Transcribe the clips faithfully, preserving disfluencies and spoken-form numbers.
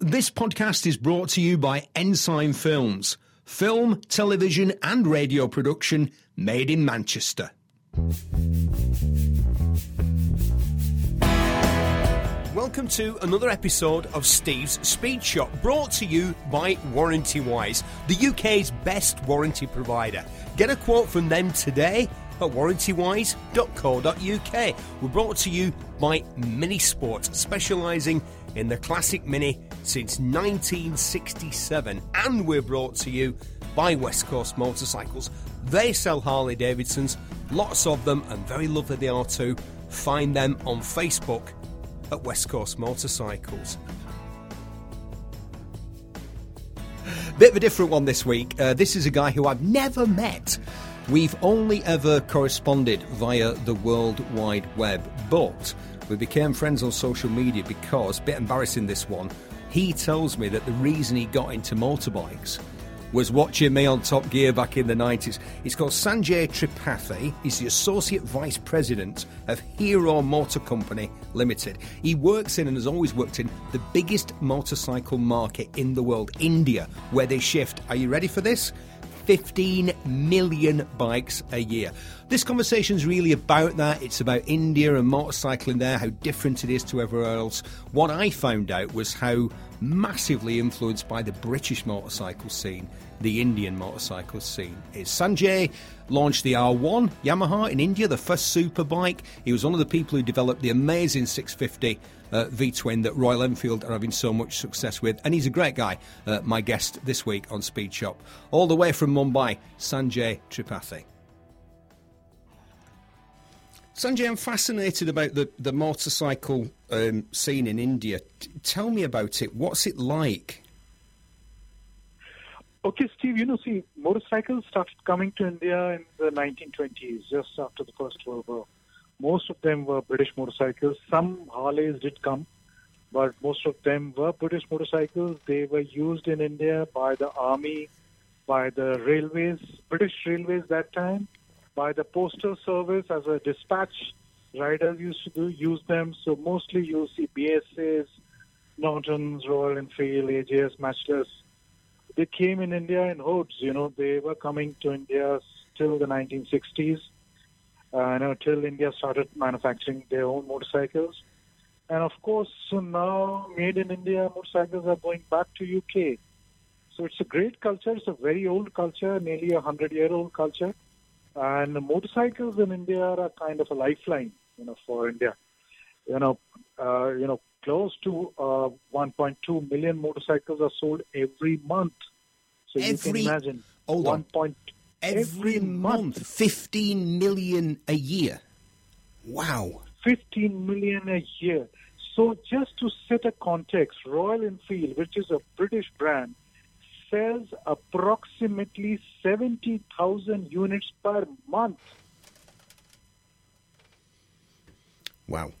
This podcast is brought to you by Ensign Films. Film, television and radio production made in Manchester. Welcome to another episode of Steve's Speed Shop, brought to you by WarrantyWise, the U K's best warranty provider. Get a quote from them today at warranty wise dot co dot U K. We're brought to you by Minisports, specialising in the classic Mini since nineteen sixty-seven. And we're brought to you by West Coast Motorcycles. They sell Harley-Davidsons, lots of them, and very lovely they are too. Find them on Facebook at West Coast Motorcycles. Bit of a different one this week. Uh, this is a guy who I've never met. We've only ever corresponded via the World Wide Web, but we became friends on social media because, bit embarrassing this one, he tells me that the reason he got into motorbikes was watching me on Top Gear back in the nineties. He's called Sanjay Tripathi. He's the Associate Vice President of Hero MotoCorp Limited. He works in and has always worked in the biggest motorcycle market in the world, India, where they shift, are you ready for this? fifteen million bikes a year. This conversation's really about that. It's about India and motorcycling there, how different it is to everywhere else. What I found out was how massively influenced by the British motorcycle scene the Indian motorcycle scene is. Sanjay launched the R one Yamaha in India, the first superbike. He was one of the people who developed the amazing six fifty uh, V-twin that Royal Enfield are having so much success with, and he's a great guy, uh, my guest this week on Speed Shop. All the way from Mumbai, Sanjay Tripathi. Sanjay, I'm fascinated about the, the motorcycle um, scene in India. T- tell me about it. What's it like? Okay, Steve, you know, see, motorcycles started coming to India in the nineteen twenties, just after the First World War. Most of them were British motorcycles. Some Harleys did come, but most of them were British motorcycles. They were used in India by the army, by the railways, British railways that time, by the postal service as a dispatch rider used to do, use them. So mostly you'll see B S As, Nortons, Royal Enfield, A J S, Matchless. They came in India in hordes, you know. They were coming to India till the nineteen sixties, uh, you know, till India started manufacturing their own motorcycles. And, of course, so now made in India motorcycles are going back to U K. So it's a great culture. It's a very old culture, nearly a hundred-year-old culture. And the motorcycles in India are kind of a lifeline, you know, for India. You know, uh, you know, close to uh, one point two million motorcycles are sold every month. So every, you can imagine. Hold one on. Point, every, every month, month. fifteen million a year. Wow. fifteen million a year. So just to set a context, Royal Enfield, which is a British brand, sells approximately seventy thousand units per month. Wow.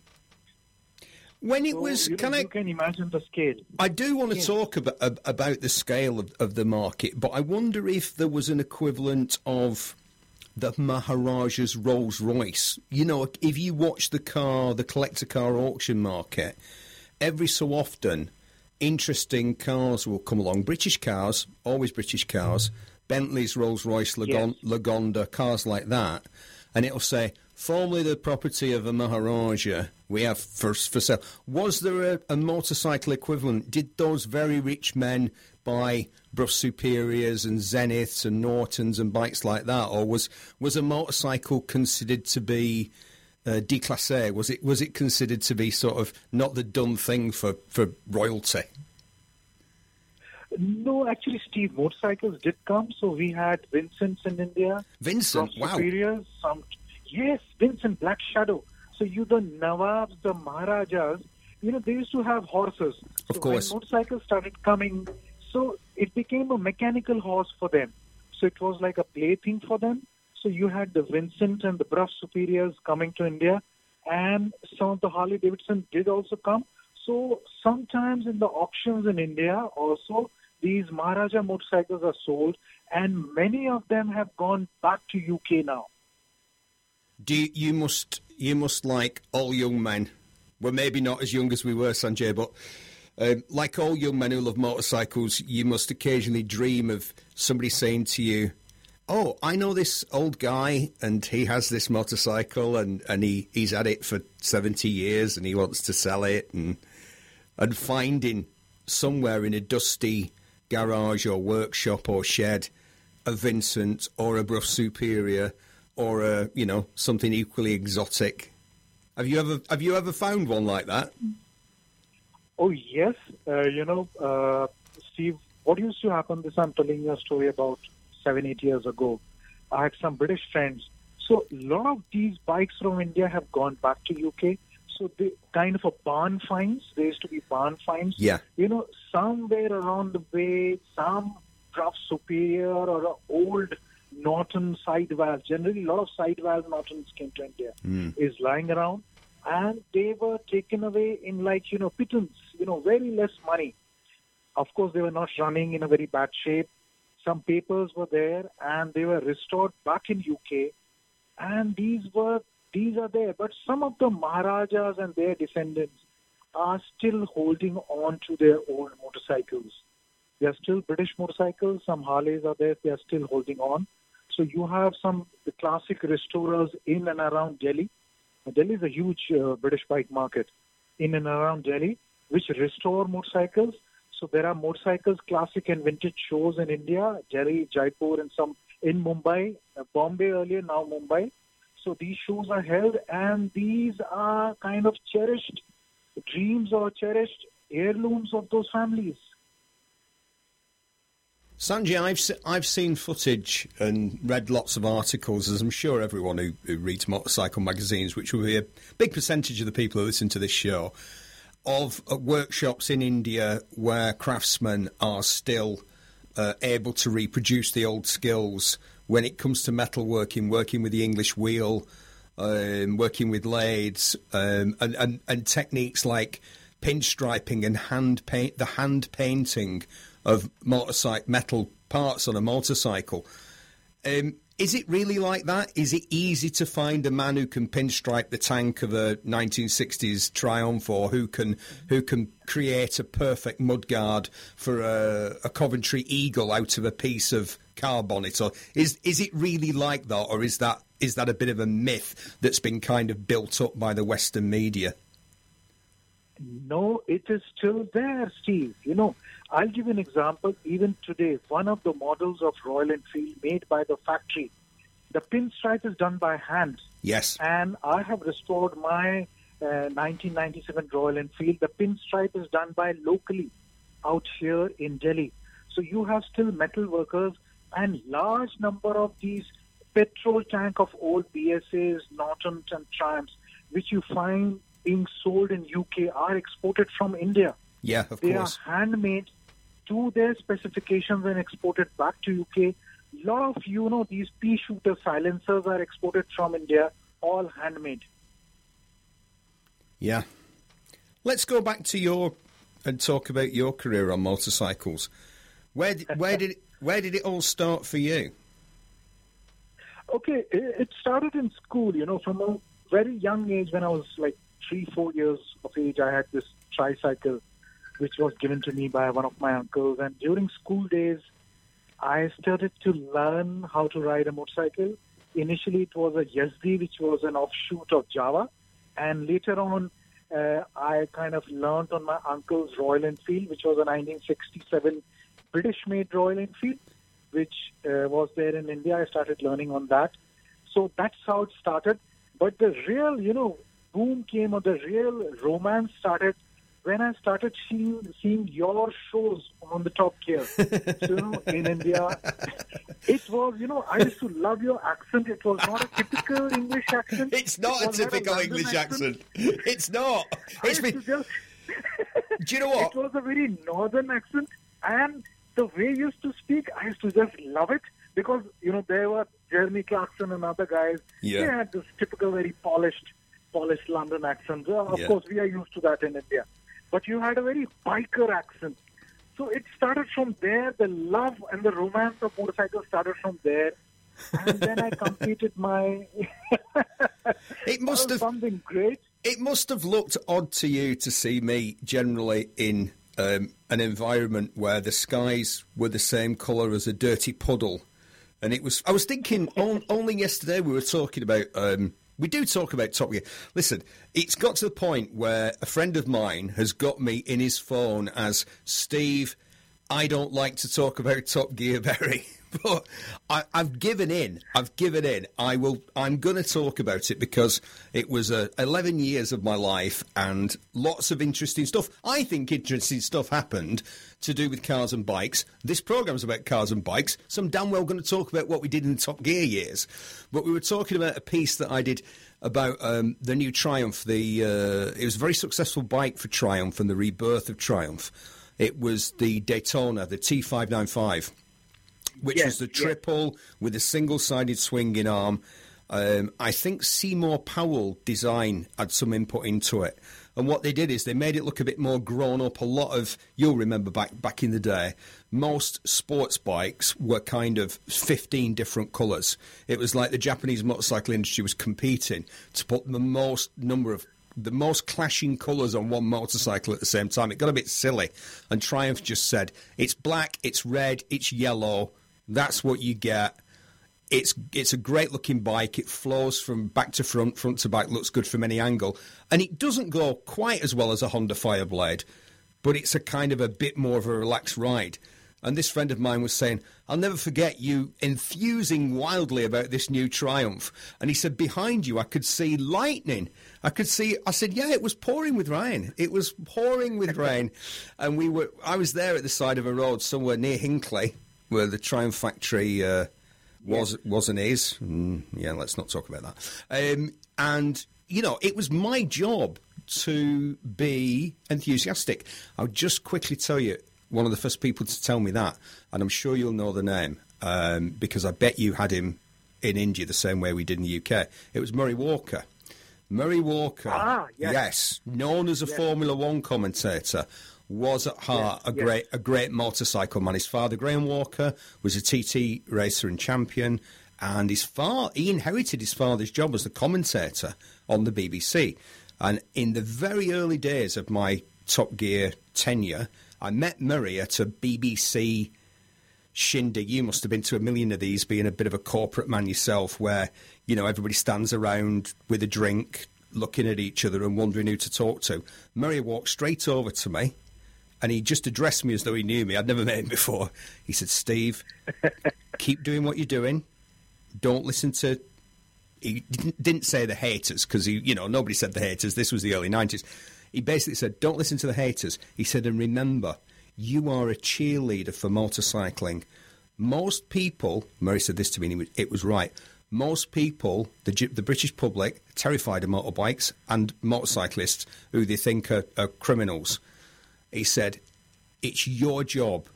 When it so was, you can I? You can imagine the scale. I do want to yeah. talk about about the scale of, of the market, but I wonder if there was an equivalent of the Maharaja's Rolls Royce. You know, if you watch the car, the collector car auction market, every so often, interesting cars will come along. British cars, always British cars, Bentleys, Rolls Royce, Lagon- yes. Lagonda, cars like that, and it'll say, formerly the property of a Maharaja, we have for, for sale. Was there a, a motorcycle equivalent? Did those very rich men buy Brough Superiors and Zeniths and Nortons and bikes like that? Or was was a motorcycle considered to be uh, déclassé? Was it was it considered to be sort of not the done thing for, for royalty? No, actually, Steve, motorcycles did come. So we had Vincent's in India. Vincent, wow. Brough Superiors, some... Yes, Vincent, Black Shadow. So you, the Nawabs, the Maharajas, you know, they used to have horses. Of so course. When motorcycles started coming, so it became a mechanical horse for them. So it was like a plaything for them. So you had the Vincent and the Brough Superiors coming to India, and some of the Harley-Davidson did also come. So sometimes in the auctions in India also, these Maharaja motorcycles are sold, and many of them have gone back to U K now. Do you, you must you must like all young men? Well, maybe not as young as we were, Sanjay, but Um, like all young men who love motorcycles, you must occasionally dream of somebody saying to you, oh, I know this old guy and he has this motorcycle and, and he, he's had it for seventy years and he wants to sell it, and and finding somewhere in a dusty garage or workshop or shed a Vincent or a Brough Superior or a, you know, something equally exotic. Have you ever have you ever found one like that? Oh, yes. Uh, you know, uh, Steve, what used to happen is, I'm telling you a story about seven, eight years ago. I had some British friends. So a lot of these bikes from India have gone back to U K. So they kind of a barn finds. There used to be barn finds. Yeah. You know, somewhere around the way, some Brough Superior or an old Norton side valve, generally a lot of side valve Nortons came to India, mm. is lying around. And they were taken away in, like, you know, pittance, you know, very less money. Of course, they were not running, in a very bad shape. Some papers were there, and they were restored back in U K. And these were, these are there. But some of the Maharajas and their descendants are still holding on to their old motorcycles. They are still British motorcycles. Some Harleys are there. They are still holding on. So you have some the classic restorers in and around Delhi. Delhi is a huge uh, British bike market in and around Delhi, which restore motorcycles. So there are motorcycles, classic and vintage shows in India, Delhi, Jaipur, and some in Mumbai, uh, Bombay earlier, now Mumbai. So these shows are held, and these are kind of cherished dreams or cherished heirlooms of those families. Sanjay, I've se- I've seen footage and read lots of articles, as I'm sure everyone who, who reads motorcycle magazines, which will be a big percentage of the people who listen to this show, of uh, workshops in India where craftsmen are still uh, able to reproduce the old skills when it comes to metalworking, working with the English wheel, um, working with lathes, um, and, and, and techniques like pinstriping and hand paint, the hand painting of motorcycle metal parts on a motorcycle. Um, is it really like that? Is it easy to find a man who can pinstripe the tank of a nineteen sixties Triumph, or who can who can create a perfect mudguard for a, a Coventry Eagle out of a piece of car bonnet? Or is is it really like that, or is that is that a bit of a myth that's been kind of built up by the Western media? No, it is still there, Steve. You know, I'll give you an example. Even today, one of the models of Royal Enfield made by the factory, the pinstripe is done by hand. Yes. And I have restored my uh, nineteen ninety-seven Royal Enfield. The pinstripe is done by locally out here in Delhi. So you have still metal workers, and large number of these petrol tank of old B S As, Nortons and Triumphs, which you find being sold in U K are exported from India. Yeah, of they course. They are handmade to their specifications and exported back to U K. A lot of, you know, these pea shooter silencers are exported from India, all handmade. Yeah. Let's go back to your and talk about your career on motorcycles. Where where did where did it all start for you? Okay, it started in school, you know, from a very young age. When I was like three, four years of age, I had this tricycle, which was given to me by one of my uncles. And during school days, I started to learn how to ride a motorcycle. Initially, it was a Yazdi, which was an offshoot of Java. And later on, uh, I kind of learned on my uncle's Royal Enfield, which was a nineteen sixty-seven British-made Royal Enfield, which uh, was there in India. I started learning on that. So that's how it started. But the real, you know, boom came, or the real romance started when I started seeing, seeing your shows on the Top Gear. So, you know, in India, it was, you know, I used to love your accent. It was not a typical English accent. It's not it a typical not a English accent. accent. It's not. It's been... just... Do you know what? It was a very northern accent. And the way you used to speak, I used to just love it. Because, you know, there were Jeremy Clarkson and other guys. Yeah. They had this typical, very polished, polished London accent. Of yeah. course, we are used to that in India. But you had a very biker accent. So it started from there. The love and the romance of motorcycles started from there. And then I completed my... It must have... something great. It must have looked odd to you to see me generally in um, an environment where the skies were the same colour as a dirty puddle. And it was, I was thinking, on, only yesterday we were talking about, um, we do talk about Top Gear. Listen, it's got to the point where a friend of mine has got me in his phone as Steve, I don't like to talk about Top Gear, Barry. But I, I've given in. I've given in. I will. I'm going to talk about it because it was uh, eleven years of my life and lots of interesting stuff. I think interesting stuff happened to do with cars and bikes. This program's about cars and bikes, so I'm damn well going to talk about what we did in the Top Gear years. But we were talking about a piece that I did about um, the new Triumph. The uh, it was a very successful bike for Triumph and the rebirth of Triumph. It was the Daytona, the T five ninety-five. Which yeah, was the triple yeah. with a single-sided swinging arm. Um, I think Seymour Powell design had some input into it. And what they did is they made it look a bit more grown-up. A lot of, you'll remember back back in the day, most sports bikes were kind of fifteen different colours. It was like the Japanese motorcycle industry was competing to put the most number of the most clashing colours on one motorcycle at the same time. It got a bit silly. And Triumph just said, it's black, it's red, it's yellow. That's what you get. It's it's a great-looking bike. It flows from back to front, front to back, looks good from any angle. And it doesn't go quite as well as a Honda Fireblade, but it's a kind of a bit more of a relaxed ride. And this friend of mine was saying, I'll never forget you enthusing wildly about this new Triumph. And he said, behind you, I could see lightning. I could see, I said, yeah, it was pouring with rain. It was pouring with rain. And we were, I was there at the side of a road somewhere near Hinckley, where the Triumph factory uh, was yeah. was and is. Mm, yeah, let's not talk about that. Um, and, you know, it was my job to be enthusiastic. I'll just quickly tell you, one of the first people to tell me that, and I'm sure you'll know the name, um, because I bet you had him in India the same way we did in the U K. It was Murray Walker. Murray Walker, ah, yes. yes, known as a yes. Formula One commentator, was at heart yes, a yes. great a great motorcycle man. His father, Graham Walker, was a T T racer and champion, and his father, he inherited his father's job as the commentator on the B B C. And in the very early days of my Top Gear tenure, I met Murray at a B B C shindig. You must have been to a million of these, being a bit of a corporate man yourself, where, you know, everybody stands around with a drink, looking at each other and wondering who to talk to. Murray walked straight over to me, and he just addressed me as though he knew me. I'd never met him before. He said, Steve, keep doing what you're doing. Don't listen to... He didn't say the haters, because, you know, nobody said the haters. This was the early nineties. He basically said, don't listen to the haters. He said, and remember, you are a cheerleader for motorcycling. Most people, Murray said this to me, and it was right, most people, the, the British public, are terrified of motorbikes and motorcyclists who they think are, are criminals. He said, it's your job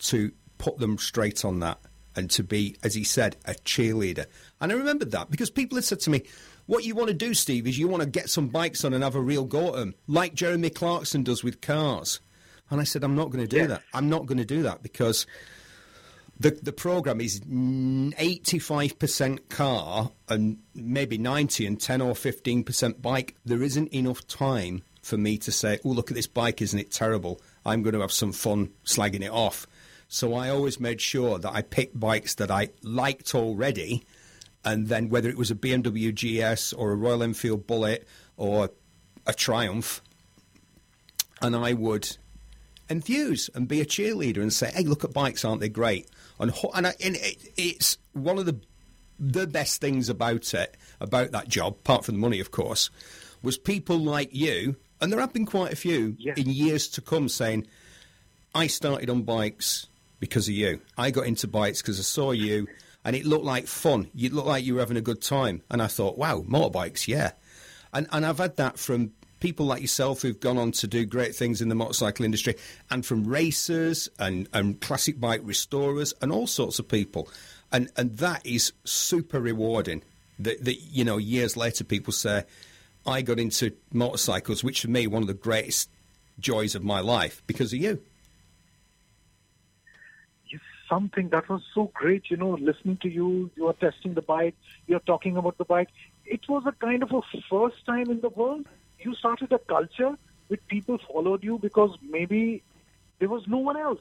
to put them straight on that and to be, as he said, a cheerleader. And I remembered that, because people had said to me, what you want to do, Steve, is you want to get some bikes on and have a real go at them, like Jeremy Clarkson does with cars. And I said, I'm not going to do yeah. that. I'm not going to do that, because the the programme is eighty-five percent car and maybe ninety and ten or fifteen percent bike. There isn't enough time for me to say, oh, look at this bike, isn't it terrible? I'm going to have some fun slagging it off. So I always made sure that I picked bikes that I liked already. And then whether it was a B M W G S or a Royal Enfield Bullet or a Triumph, and I would enthuse and be a cheerleader and say, hey, look at bikes, aren't they great? And, and, I, and it, it's one of the the best things about it, about that job, apart from the money, of course, was people like you, and there have been quite a few yeah. in years to come saying, I started on bikes because of you. I got into bikes because I saw you. And it looked like fun. You looked like you were having a good time. And I thought, wow, motorbikes, yeah. And and I've had that from people like yourself who've gone on to do great things in the motorcycle industry, and from racers and, and classic bike restorers and all sorts of people. And and that is super rewarding. That, that you know, years later people say, I got into motorcycles, which for me, one of the greatest joys of my life, because of you. Something that was so great, you know, listening to you, you are testing the bike, you're talking about the bike. It was a kind of a first time in the world. You started a culture which people followed you because maybe There was no one else.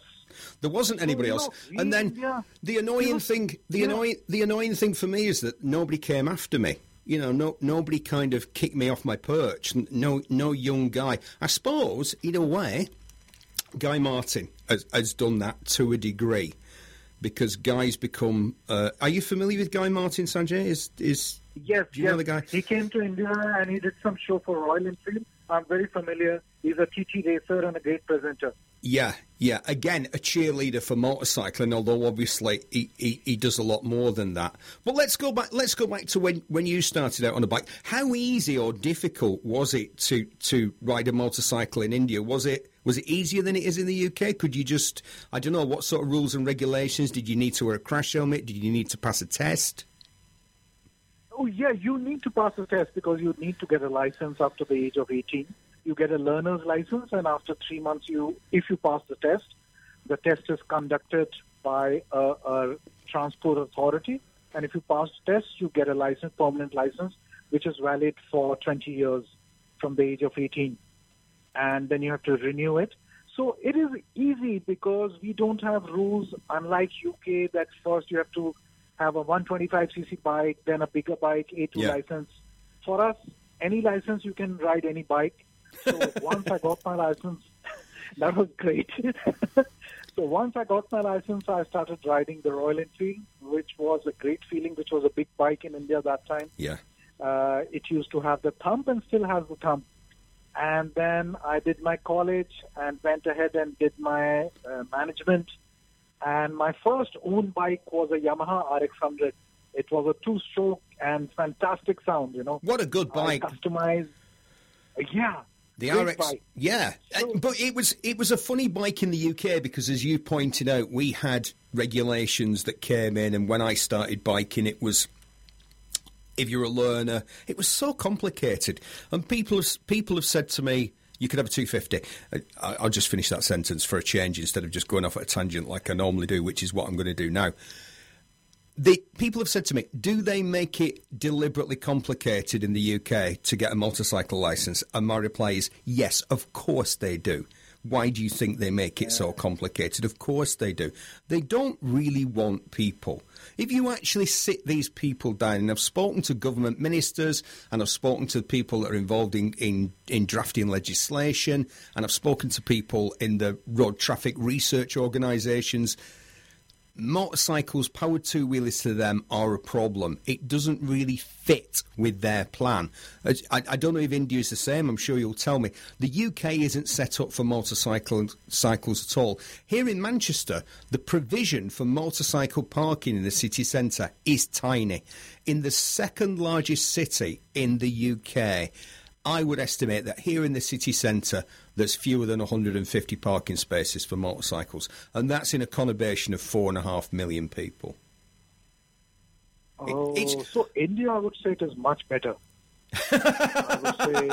There wasn't anybody else. And then yeah. the annoying was, thing, the yeah. annoying, the annoying thing for me is that nobody came after me. You know, no, nobody kind of kicked me off my perch. No, no young guy. I suppose, in a way, Guy Martin has, has done that to a degree, because Guy's become. Uh, are you familiar with Guy Martin, Sanjay? Is is yes, do you yes. know the guy? He came to India and he did some show for Royal Enfield. I'm very familiar. He's a T T racer and a great presenter. Yeah, yeah. Again, a cheerleader for motorcycling, although obviously he, he, he does a lot more than that. But let's go back. Let's go back to when, when you started out on a bike. How easy or difficult was it to, to ride a motorcycle in India? Was it was it easier than it is in the U K? Could you just I don't know what sort of rules and regulations? Did you need to wear a crash helmet? Did you need to pass a test? Oh yeah, you need to pass a test because you need to get a license after the age of eighteen. You get a learner's license, and after three months, you if you pass the test, the test is conducted by a, a transport authority, and if you pass the test, you get a license, permanent license, which is valid for twenty years from the age of eighteen, and then you have to renew it. So it is easy because we don't have rules, unlike U K, that first you have to have a one twenty-five c c bike, then a bigger bike, A two yeah. license. For us, any license, you can ride any bike. So once I got my license, that was great. So once I got my license, I started riding the Royal Enfield, which was a great feeling, which was a big bike in India at that time. Yeah, uh, it used to have the thump and still has the thump. And then I did my college and went ahead and did my uh, management. And my first own bike was a Yamaha R X one hundred. It was a two-stroke and fantastic sound, you know. What a good bike. I customized. Yeah. The R X, bike. yeah, so, but it was it was a funny bike in the U K because, as you pointed out, we had regulations that came in, and when I started biking, it was if you're a learner, it was so complicated, and people have, people have said to me, "You could have a two fifty." I, I'll just finish that sentence for a change instead of just going off at a tangent like I normally do, which is what I'm going to do now. The people have said to me, do they make it deliberately complicated in the U K to get a motorcycle license? And my reply is, yes, of course they do. Why do you think they make it so complicated? Of course they do. They don't really want people. If you actually sit these people down, and I've spoken to government ministers, and I've spoken to people that are involved in, in, in drafting legislation, and I've spoken to people in the road traffic research organisations. Motorcycles, powered two-wheelers to them, are a problem. It doesn't really fit with their plan. I, I don't know if India is the same. I'm sure you'll tell me. The U K isn't set up for motorcycles cycles at all. Here in Manchester, the provision for motorcycle parking in the city centre is tiny. In the second largest city in the U K, I would estimate that here in the city centre, there's fewer than one hundred fifty parking spaces for motorcycles, and that's in a conurbation of four and a half million people. Oh, it, it's... so India, I would say it is much better. I would say,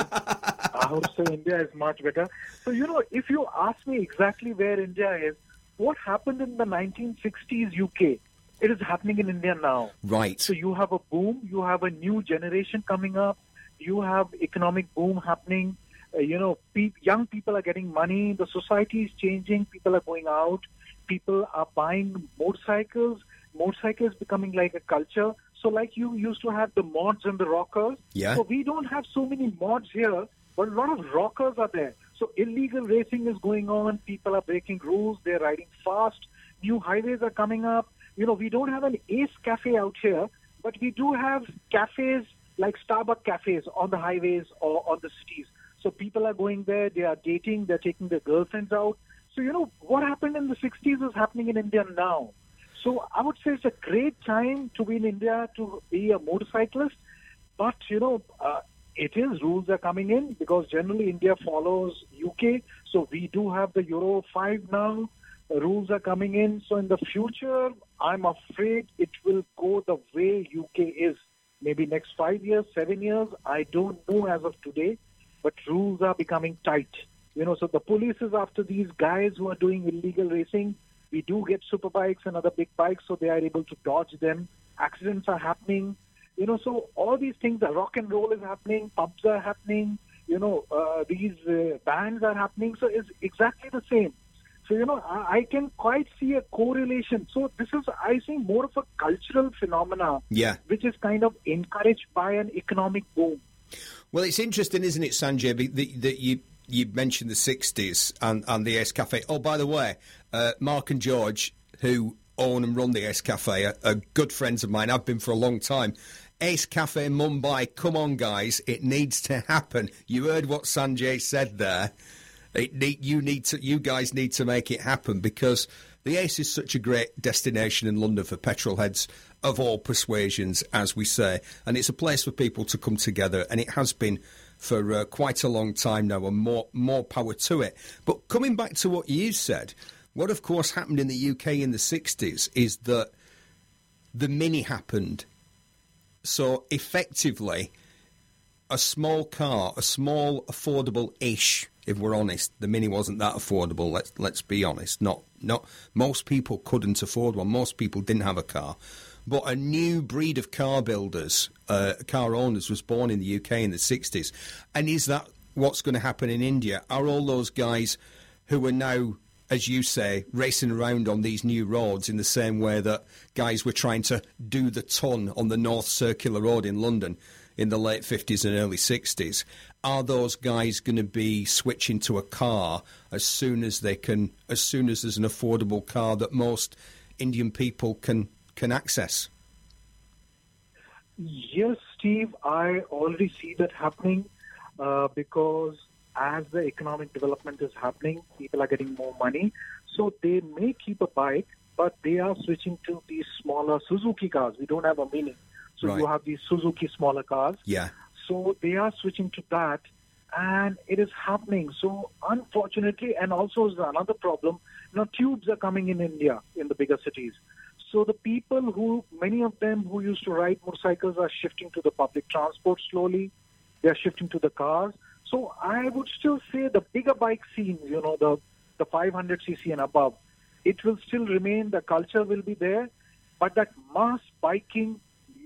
I would say India is much better. So, you know, if you ask me exactly where India is, what happened in the nineteen sixties U K, it is happening in India now. Right. So you have a boom, you have a new generation coming up, you have economic boom happening. Uh, you know, pe- young people are getting money. The society is changing. People are going out. People are buying motorcycles. Motorcycles becoming like a culture. So, like you used to have the mods and the rockers. Yeah. So we don't have so many mods here, but a lot of rockers are there. So illegal racing is going on. People are breaking rules. They're riding fast. New highways are coming up. You know, we don't have an Ace Cafe out here, but we do have cafes like Starbucks cafes on the highways or on the cities. So people are going there, they are dating, they're taking their girlfriends out. So, you know, what happened in the sixties is happening in India now. So I would say it's a great time to be in India, to be a motorcyclist. But, you know, uh, it is rules are coming in because generally India follows U K. So we do have the Euro five now. The rules are coming in. So in the future, I'm afraid it will go the way U K is. Maybe next five years, seven years, I don't know as of today. But rules are becoming tight. You know, so the police is after these guys who are doing illegal racing. We do get super bikes and other big bikes, so they are able to dodge them. Accidents are happening. You know, so all these things, the rock and roll is happening, pubs are happening, you know, uh, these uh, bands are happening. So it's exactly the same. So, you know, I, I can quite see a correlation. So this is, I see, more of a cultural phenomena, yeah, which is kind of encouraged by an economic boom. Well, it's interesting, isn't it, Sanjay, that, that you, you mentioned the sixties and, and the Ace Cafe. Oh, by the way, uh, Mark and George, who own and run the Ace Cafe, are, are good friends of mine. I've been for a long time. Ace Cafe Mumbai, come on, guys. It needs to happen. You heard what Sanjay said there. It need, you need to, you guys need to make it happen, because the Ace is such a great destination in London for petrol heads of all persuasions, as we say. And it's a place for people to come together, and it has been for uh, quite a long time now, and more, more power to it. But coming back to what you said, what, of course, happened in the U K in the sixties is that the Mini happened. So effectively, a small car, a small affordable-ish, if we're honest, the Mini wasn't that affordable, let's let's be honest. Not not most people couldn't afford one. Most people didn't have a car. But a new breed of car builders, uh, car owners, was born in the U K in the sixties. And is that what's going to happen in India? Are all those guys who are now, as you say, racing around on these new roads in the same way that guys were trying to do the ton on the North Circular Road in London in the late fifties and early sixties, are those guys going to be switching to a car as soon as they can, as soon as there's an affordable car that most Indian people can, can access? Yes, Steve, I already see that happening uh, because as the economic development is happening, people are getting more money. So they may keep a bike, but they are switching to these smaller Suzuki cars. We don't have a Mini. So right. You have these Suzuki smaller cars. Yeah. So they are switching to that, and it is happening. So unfortunately, and also another problem, you know, tubes are coming in India, in the bigger cities. So the people who, many of them who used to ride motorcycles are shifting to the public transport slowly. They are shifting to the cars. So I would still say the bigger bike scene, you know, the, the five hundred c c and above, it will still remain, the culture will be there, but that mass biking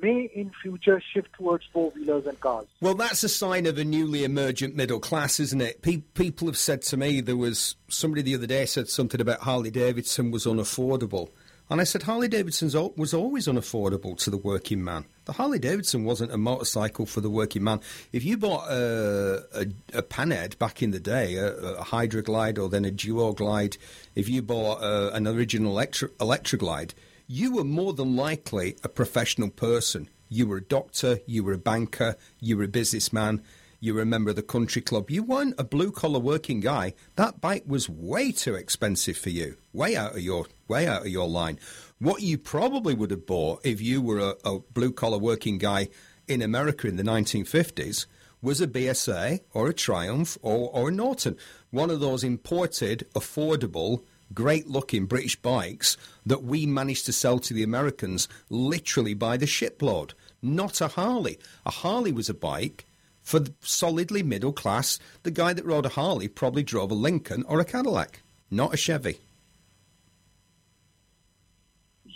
may in future shift towards four-wheelers and cars. Well, that's a sign of a newly emergent middle class, isn't it? Pe- people have said to me, there was somebody the other day said something about Harley-Davidson was unaffordable. And I said, Harley-Davidson's o- was always unaffordable to the working man. The Harley-Davidson wasn't a motorcycle for the working man. If you bought a, a, a Panhead back in the day, a, a Hydroglide or then a Duoglide, if you bought a, an original electro- Electroglide, you were more than likely a professional person. You were a doctor, you were a banker, you were a businessman, you were a member of the country club. You weren't a blue-collar working guy. That bike was way too expensive for you, way out of your way out of your line. What you probably would have bought if you were a, a blue-collar working guy in America in the nineteen fifties was a B S A or a Triumph or, or a Norton, one of those imported, affordable, great-looking British bikes that we managed to sell to the Americans literally by the shipload, not a Harley. A Harley was a bike for the solidly middle class. The guy that rode a Harley probably drove a Lincoln or a Cadillac, not a Chevy.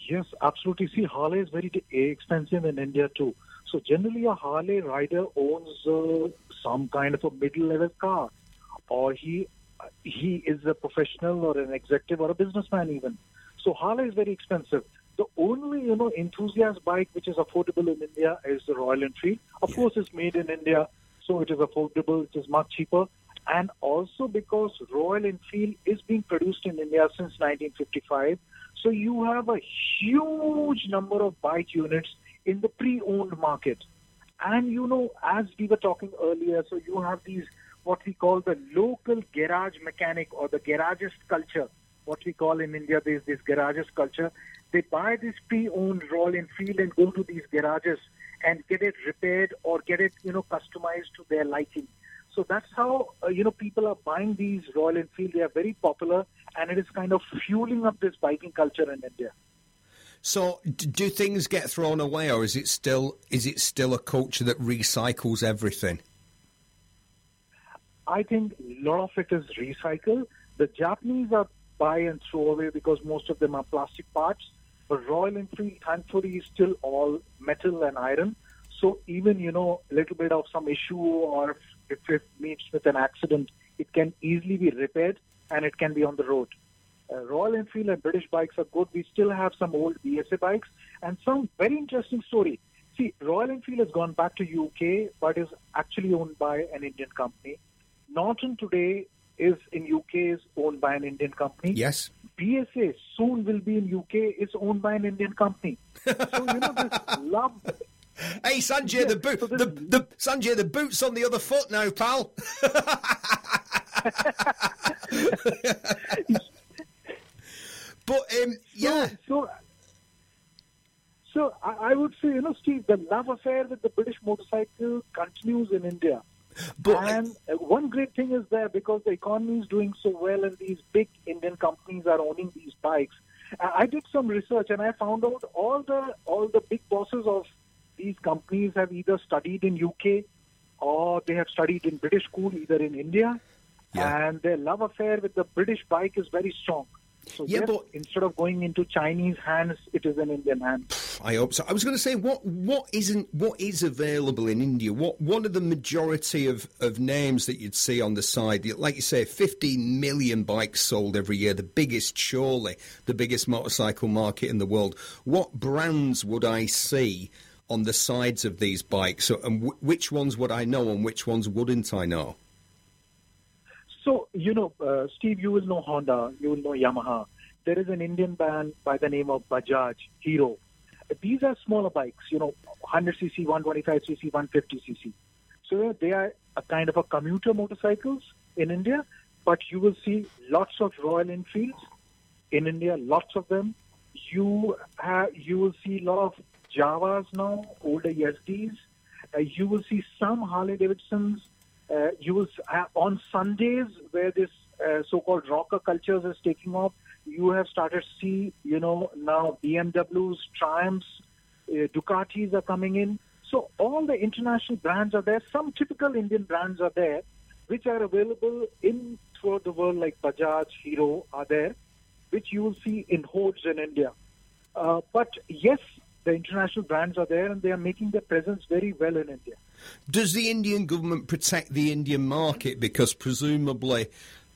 Yes, absolutely. See, Harley is very expensive in India too. So generally a Harley rider owns uh, some kind of a middle-level car, or he he is a professional or an executive or a businessman even. So Harley is very expensive. The only, you know, enthusiast bike which is affordable in India is the Royal Enfield. Of yeah. course, it's made in India, so it is affordable, it is much cheaper. And also because Royal Enfield is being produced in India since nineteen fifty-five, so you have a huge number of bike units in the pre-owned market. And, you know, as we were talking earlier, so you have these what we call the local garage mechanic or the garagist culture, what we call in India this, this garagist culture. They buy this pre-owned Royal Enfield and go to these garages and get it repaired or get it, you know, customized to their liking. So that's how, uh, you know, people are buying these Royal Enfield. They are very popular, and it is kind of fueling up this biking culture in India. So do things get thrown away, or is it still is it still a culture that recycles everything? I think a lot of it is recycled. The Japanese are buy and throw away because most of them are plastic parts. But Royal Enfield, thankfully, is still all metal and iron. So even, you know, a little bit of some issue or if it meets with an accident, it can easily be repaired and it can be on the road. uh, Royal Enfield and British bikes are good. We still have some old B S A bikes and some very interesting story. See, Royal Enfield has gone back to U K, but is actually owned by an Indian company. Norton today is in U K, is owned by an Indian company. Yes. B S A soon will be in U K, is owned by an Indian company. So, you know, this love... Hey, Sanjay, yeah, the boot, so this... the, the Sanjay, the boot's on the other foot now, pal. But, um, yeah... So, so... So I would say, you know, Steve, the love affair with the British motorcycle continues in India. But and I... one great thing is there because the economy is doing so well and these big Indian companies are owning these bikes. I did some research and I found out all the all the big bosses of these companies have either studied in U K or they have studied in British school, either in India. Yeah. And their love affair with the British bike is very strong. So yeah, yes, but instead of going into Chinese hands, it is an Indian hand. I hope so. I was going to say, what what isn't what is available in India? What what are the majority of, of names that you'd see on the side? Like you say, fifteen million bikes sold every year, the biggest, surely, the biggest motorcycle market in the world. What brands would I see on the sides of these bikes? So, and w- which ones would I know and which ones wouldn't I know? So, you know, uh, Steve, you will know Honda, you will know Yamaha. There is an Indian brand by the name of Bajaj, Hero. These are smaller bikes, you know, one hundred cc, one twenty-five cc, one fifty cc. So they are a kind of a commuter motorcycles in India, but you will see lots of Royal Enfields in India, lots of them. You have, you will see a lot of Javas now, older E S Ds. Uh, you will see some Harley-Davidsons. Uh, you will, uh, on Sundays, where this uh, so-called rocker culture is taking off, you have started to see, you know, now B M Ws, Triumphs, uh, Ducatis are coming in. So all the international brands are there. Some typical Indian brands are there, which are available in throughout the world, like Bajaj, Hero are there, which you will see in hordes in India. Uh, but yes, the international brands are there and they are making their presence very well in India. Does the Indian government protect the Indian market? Because presumably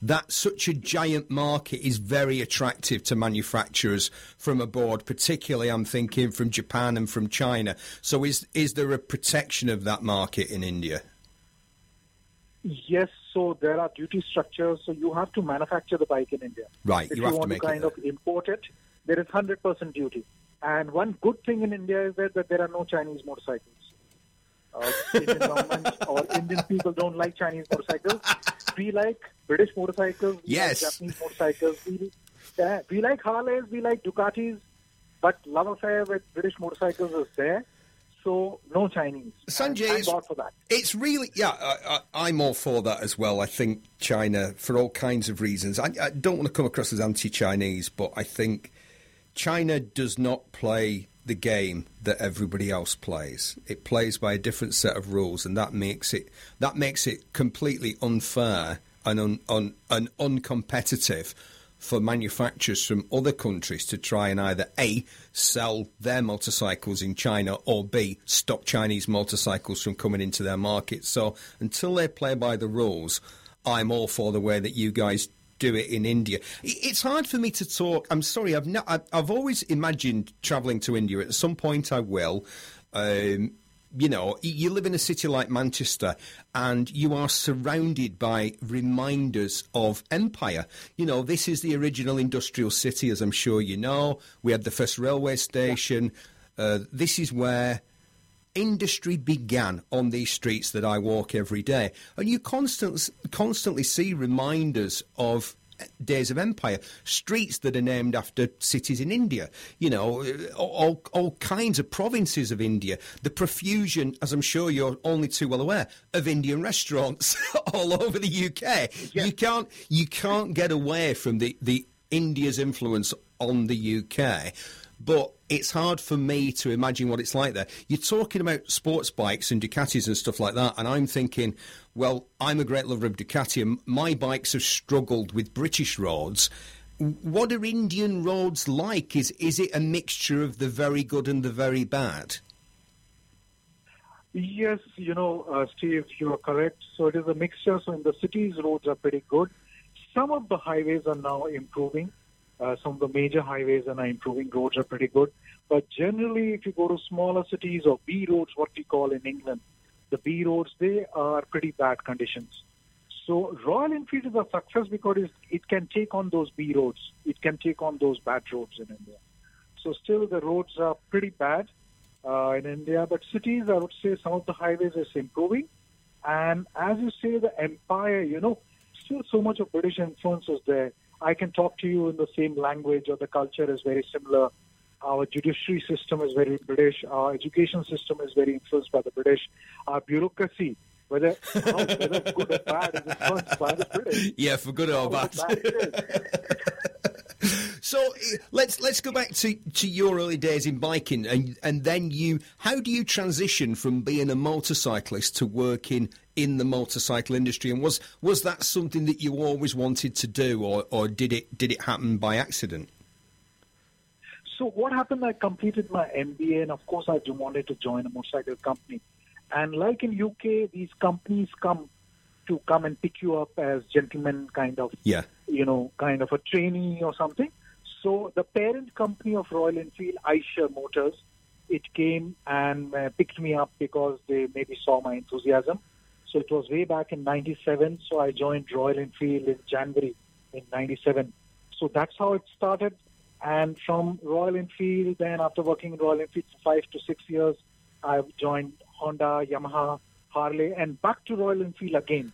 that such a giant market is very attractive to manufacturers from abroad, particularly I'm thinking from Japan and from China. So is is there a protection of that market in India? Yes, so there are duty structures. So you have to manufacture the bike in India. Right, if you, you have to make it. If you want to kind of import it, there is one hundred percent duty. And one good thing in India is that, that there are no Chinese motorcycles. Uh, Indian government or Indian people don't like Chinese motorcycles. We like British motorcycles. We yes. like Japanese motorcycles. We, uh, we like Harleys. We like Ducatis. But love affair with British motorcycles is there. So no Chinese. Sanjay, I'm all for that. It's really, yeah, I, I, I'm all for that as well. I think China, for all kinds of reasons. I, I don't want to come across as anti-Chinese, but I think China does not play the game that everybody else plays. It plays by a different set of rules, and that makes it that makes it completely unfair and un, un, and uncompetitive for manufacturers from other countries to try and either A, sell their motorcycles in China, or B, stop Chinese motorcycles from coming into their market. So until they play by the rules, I'm all for the way that you guys do. do it in India. It's hard for me to talk. I'm sorry, I've not, I've, I've always imagined travelling to India. At some point I will. Um, you know, you live in a city like Manchester and you are surrounded by reminders of empire. You know, this is the original industrial city, as I'm sure you know. We had the first railway station. Uh, this is where industry began, on these streets that I walk every day. And you constant, constantly see reminders of days of empire, streets that are named after cities in India, you know, all, all kinds of provinces of India, the profusion, as I'm sure you're only too well aware, of Indian restaurants all over the U K. Yeah. You can't you can't get away from the, the India's influence on the U K. But it's hard for me to imagine what it's like there. You're talking about sports bikes and Ducatis and stuff like that, and I'm thinking, well, I'm a great lover of Ducati, and my bikes have struggled with British roads. What are Indian roads like? Is is it a mixture of the very good and the very bad? Yes, you know, uh, Steve, you are correct. So it is a mixture. So in the cities, roads are pretty good. Some of the highways are now improving. Uh, some of the major highways and are improving. Roads are pretty good. But generally, if you go to smaller cities or B roads, what we call in England, the B roads, they are pretty bad conditions. So Royal Enfield is a success because it can take on those B roads. It can take on those bad roads in India. So still the roads are pretty bad uh, in India. But cities, I would say some of the highways is improving. And as you say, the empire, you know, still so much of British influence is there. I can talk to you in the same language, or the culture is very similar. Our judiciary system is very British. Our education system is very influenced by the British. Our bureaucracy, whether, how, whether good or bad, is influenced by the British. Yeah, for good or bad. So let's let's go back to, to your early days in biking, and and then you. How do you transition from being a motorcyclist to working in the motorcycle industry? And was was that something that you always wanted to do, or, or did it did it happen by accident? So what happened? I completed my M B A, and of course, I wanted to join a motorcycle company. And like in U K, these companies come to come and pick you up as gentlemen, kind of, yeah. you know, kind of a trainee or something. So the parent company of Royal Enfield, Aisha Motors, it came and uh, picked me up because they maybe saw my enthusiasm. So it was way back in ninety-seven. So I joined Royal Enfield in January in ninety-seven. So that's how it started. And from Royal Enfield, then after working in Royal Enfield for five to six years, I've joined Honda, Yamaha, Harley, and back to Royal Enfield again.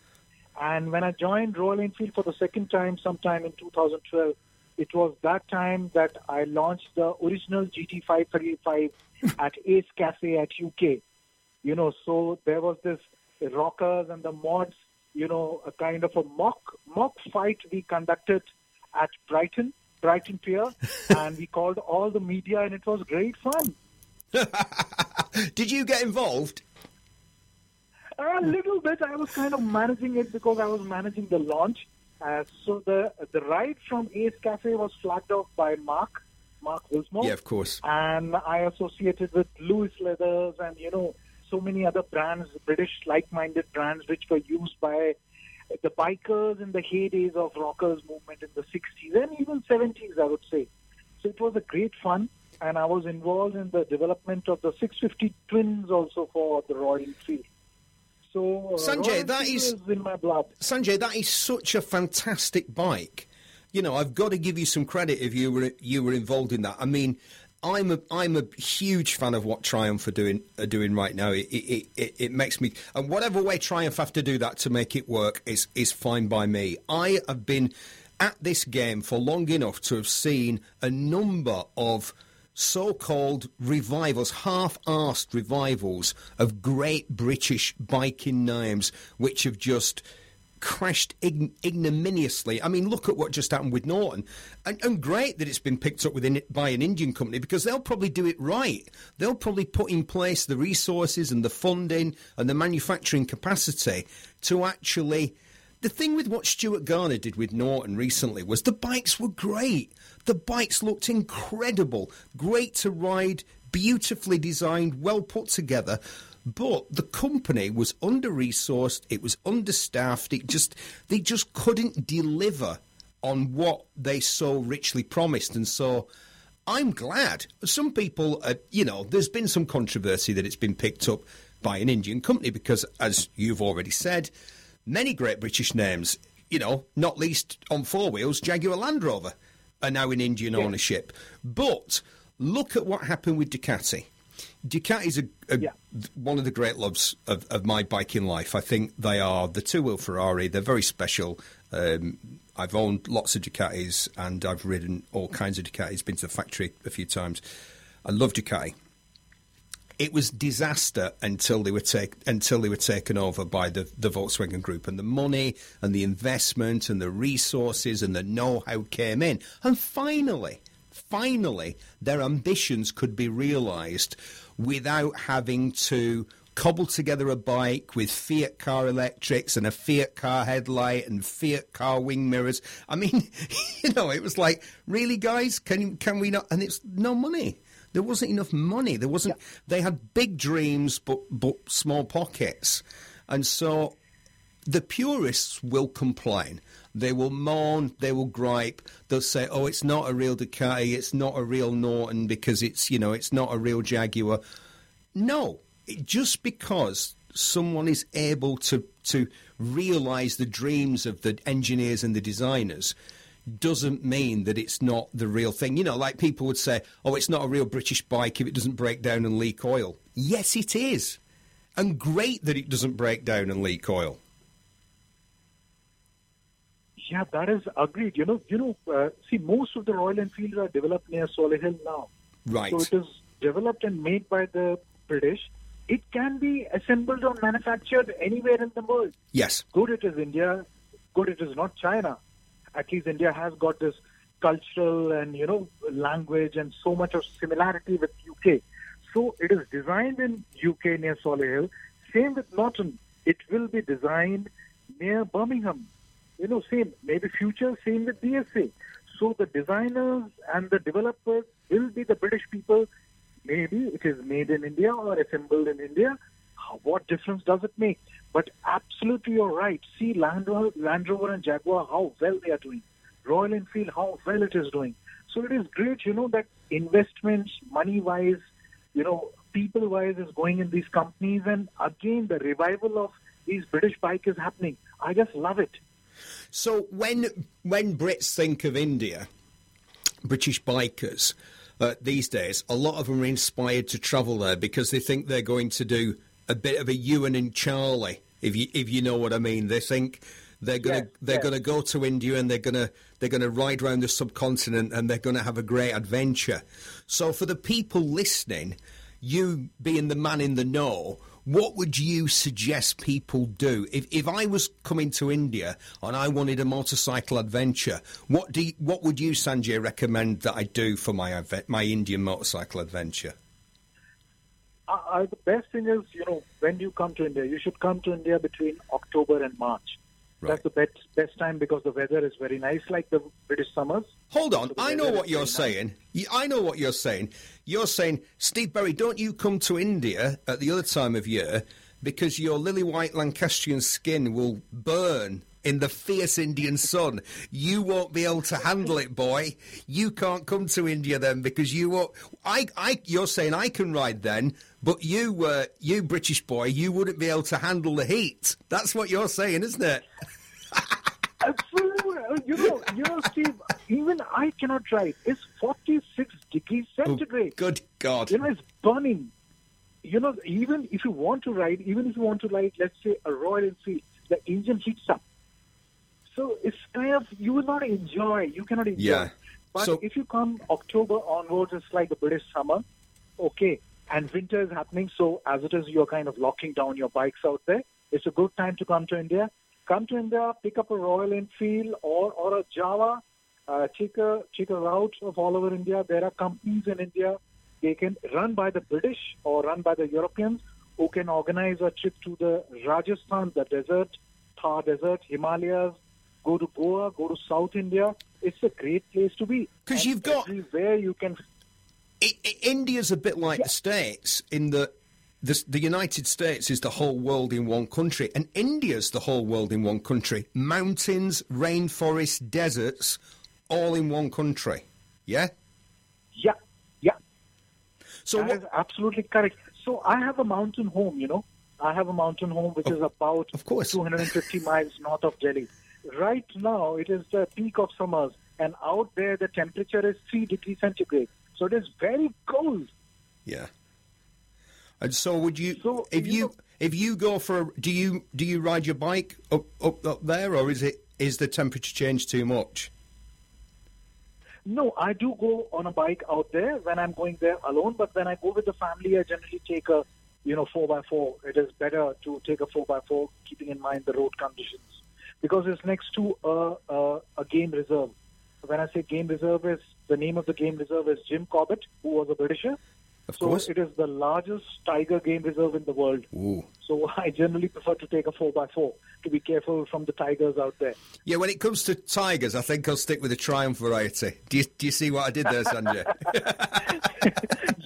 And when I joined Royal Enfield for the second time, sometime in two thousand twelve, it was that time that I launched the original G T five thirty-five at Ace Cafe at U K. You know, so there was this rockers and the mods, you know, a kind of a mock mock fight we conducted at Brighton, Brighton Pier, and we called all the media, and it was great fun. Did you get involved? A little bit. I was kind of managing it because I was managing the launch. Uh, so the the ride from Ace Cafe was flagged off by Mark, Mark Wilsmore. Yeah, of course. And I associated with Lewis Leathers and, you know, so many other brands, British like-minded brands, which were used by the bikers in the heydays of rockers movement in the sixties and even seventies, I would say. So it was a great fun. And I was involved in the development of the six fifty twins also for the Royal Enfield. So, uh, Sanjay, that is, is in my blood. Sanjay, that is such a fantastic bike. You know, I've got to give you some credit if you were you were involved in that. I mean, I'm a I'm a huge fan of what Triumph are doing are doing right now. It it, it it makes me, and whatever way Triumph have to do that to make it work is is fine by me. I have been at this game for long enough to have seen a number of so-called revivals, half-arsed revivals of great British biking names, which have just crashed ign- ignominiously. I mean, look at what just happened with Norton. And, and great that it's been picked up within it by an Indian company, because they'll probably do it right. They'll probably put in place the resources and the funding and the manufacturing capacity to actually... The thing with what Stuart Garner did with Norton recently was the bikes were great. The bikes looked incredible, great to ride, beautifully designed, well put together. But the company was under-resourced, it was understaffed, it just they just couldn't deliver on what they so richly promised. And so I'm glad. Some people, uh, you know, there's been some controversy that it's been picked up by an Indian company because, as you've already said, many great British names, you know, not least on four wheels, Jaguar Land Rover, are now in Indian yeah. ownership. But look at what happened with Ducati. Ducati is a, a, yeah. one of the great loves of, of my biking life. I think they are the two-wheel Ferrari. They're very special. Um, I've owned lots of Ducatis, and I've ridden all kinds of Ducatis, been to the factory a few times. I love Ducati. It was disaster until they were take, until they were taken over by the, the Volkswagen Group, and the money and the investment and the resources and the know-how came in. And finally, finally, their ambitions could be realised without having to cobble together a bike with Fiat car electrics and a Fiat car headlight and Fiat car wing mirrors. I mean, you know, it was like, really, guys, can can we not? And it's no money. There wasn't enough money. There wasn't. Yeah. They had big dreams, but but small pockets, and so the purists will complain. They will moan, they will gripe, they'll say, oh, it's not a real Ducati, it's not a real Norton because it's, you know, it's not a real Jaguar. No, it, just because someone is able to, to realise the dreams of the engineers and the designers doesn't mean that it's not the real thing. You know, like people would say, oh, it's not a real British bike if it doesn't break down and leak oil. Yes, it is. And great that it doesn't break down and leak oil. Yeah, that is agreed. You know, you know. Uh, see, most of the Royal Enfields are developed near Solihull now. Right. So it is developed and made by the British. It can be assembled or manufactured anywhere in the world. Yes. Good it is India, good it is not China. At least India has got this cultural and, you know, language and so much of similarity with U K. So it is designed in U K near Solihull. Same with Norton. It will be designed near Birmingham. You know, same, maybe future, same with B S A. So the designers and the developers will be the British people. Maybe it is made in India or assembled in India. What difference does it make? But absolutely you're right. See Land Rover, Land Rover and Jaguar, how well they are doing. Royal Enfield, how well it is doing. So it is great, you know, that investments, money-wise, you know, people-wise is going in these companies. And again, the revival of these British bikes is happening. I just love it. So when when Brits think of India, British bikers uh, these days, a lot of them are inspired to travel there because they think they're going to do a bit of a Ewan and Charlie, if you if you know what I mean. They think they're gonna yes, they're yes. gonna go to India and they're gonna they're gonna ride around the subcontinent and they're gonna have a great adventure. So for the people listening, you being the man in the know, what would you suggest people do? If if I was coming to India and I wanted a motorcycle adventure, what do you, what would you, Sanjay, recommend that I do for my my Indian motorcycle adventure? Uh, the best thing is, you know, when you come to India, you should come to India between October and March. Right. That's the best, best time because the weather is very nice, like the British summers. Hold on, I know what you're saying. Nice. I know what you're saying. You're saying, Steve Berry, don't you come to India at the other time of year because your lily-white Lancastrian skin will burn in the fierce Indian sun. You won't be able to handle it, boy. You can't come to India then because you won't... I, I, you're saying I can ride then, but you, uh, you British boy, you wouldn't be able to handle the heat. That's what you're saying, isn't it? Absolutely. You know, you know, Steve, even I cannot ride. It's forty-six degrees centigrade. Oh, good God. You know, it's burning. You know, even if you want to ride, even if you want to ride, let's say, a Royal Enfield, the engine heats up. So it's kind of, you will not enjoy, you cannot enjoy. Yeah. But so, if you come October onwards, it's like the British summer, okay, and winter is happening, so as it is, you're kind of locking down your bikes out there. It's a good time to come to India. Come to India, pick up a Royal Enfield or, or a Java, uh, check a, check a route of all over India. There are companies in India, they can run by the British or run by the Europeans who can organize a trip to the Rajasthan, the desert, Thar desert, Himalayas, go to Goa, go to South India. It's a great place to be. Because you've got... Everywhere you can... It, it, India's a bit like yeah. the States in the, the... The United States is the whole world in one country, and India's the whole world in one country. Mountains, rainforests, deserts, all in one country. Yeah? Yeah, yeah. So that what... is absolutely correct. So I have a mountain home, you know. I have a mountain home which oh, is about of course. two hundred fifty miles north of Delhi. Right now, it is the peak of summers, and out there, the temperature is three degrees centigrade. So it is very cold. Yeah. And so would you, so, if you, you know, if you go for, a, do you do you ride your bike up, up, up there, or is it is the temperature change too much? No, I do go on a bike out there when I'm going there alone, but when I go with the family, I generally take a, you know, four by four. It is better to take a four by four, keeping in mind the road conditions. Because it's next to a, a, a game reserve. When I say game reserve, is the name of the game reserve is Jim Corbett, who was a Britisher. Of so course. It is the largest tiger game reserve in the world. Ooh. So I generally prefer to take a four by four to be careful from the tigers out there. Yeah, when it comes to tigers, I think I'll stick with the Triumph variety. Do you, do you see what I did there, Sanjay?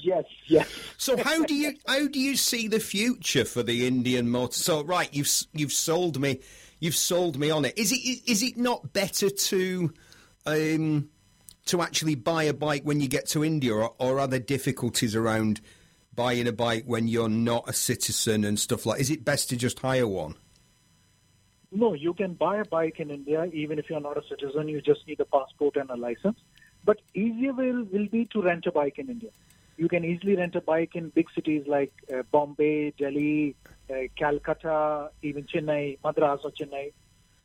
Yes, yes. So how do you how do you see the future for the Indian motor? So right, you've you've sold me. You've sold me on it. Is it is it not better to um, to actually buy a bike when you get to India, or, or are there difficulties around buying a bike when you're not a citizen and stuff like? Is it best to just hire one? No, you can buy a bike in India even if you're not a citizen. You just need a passport and a license. But easier will, will be to rent a bike in India. You can easily rent a bike in big cities like uh, Bombay, Delhi, uh, Calcutta, even Chennai, Madras or Chennai.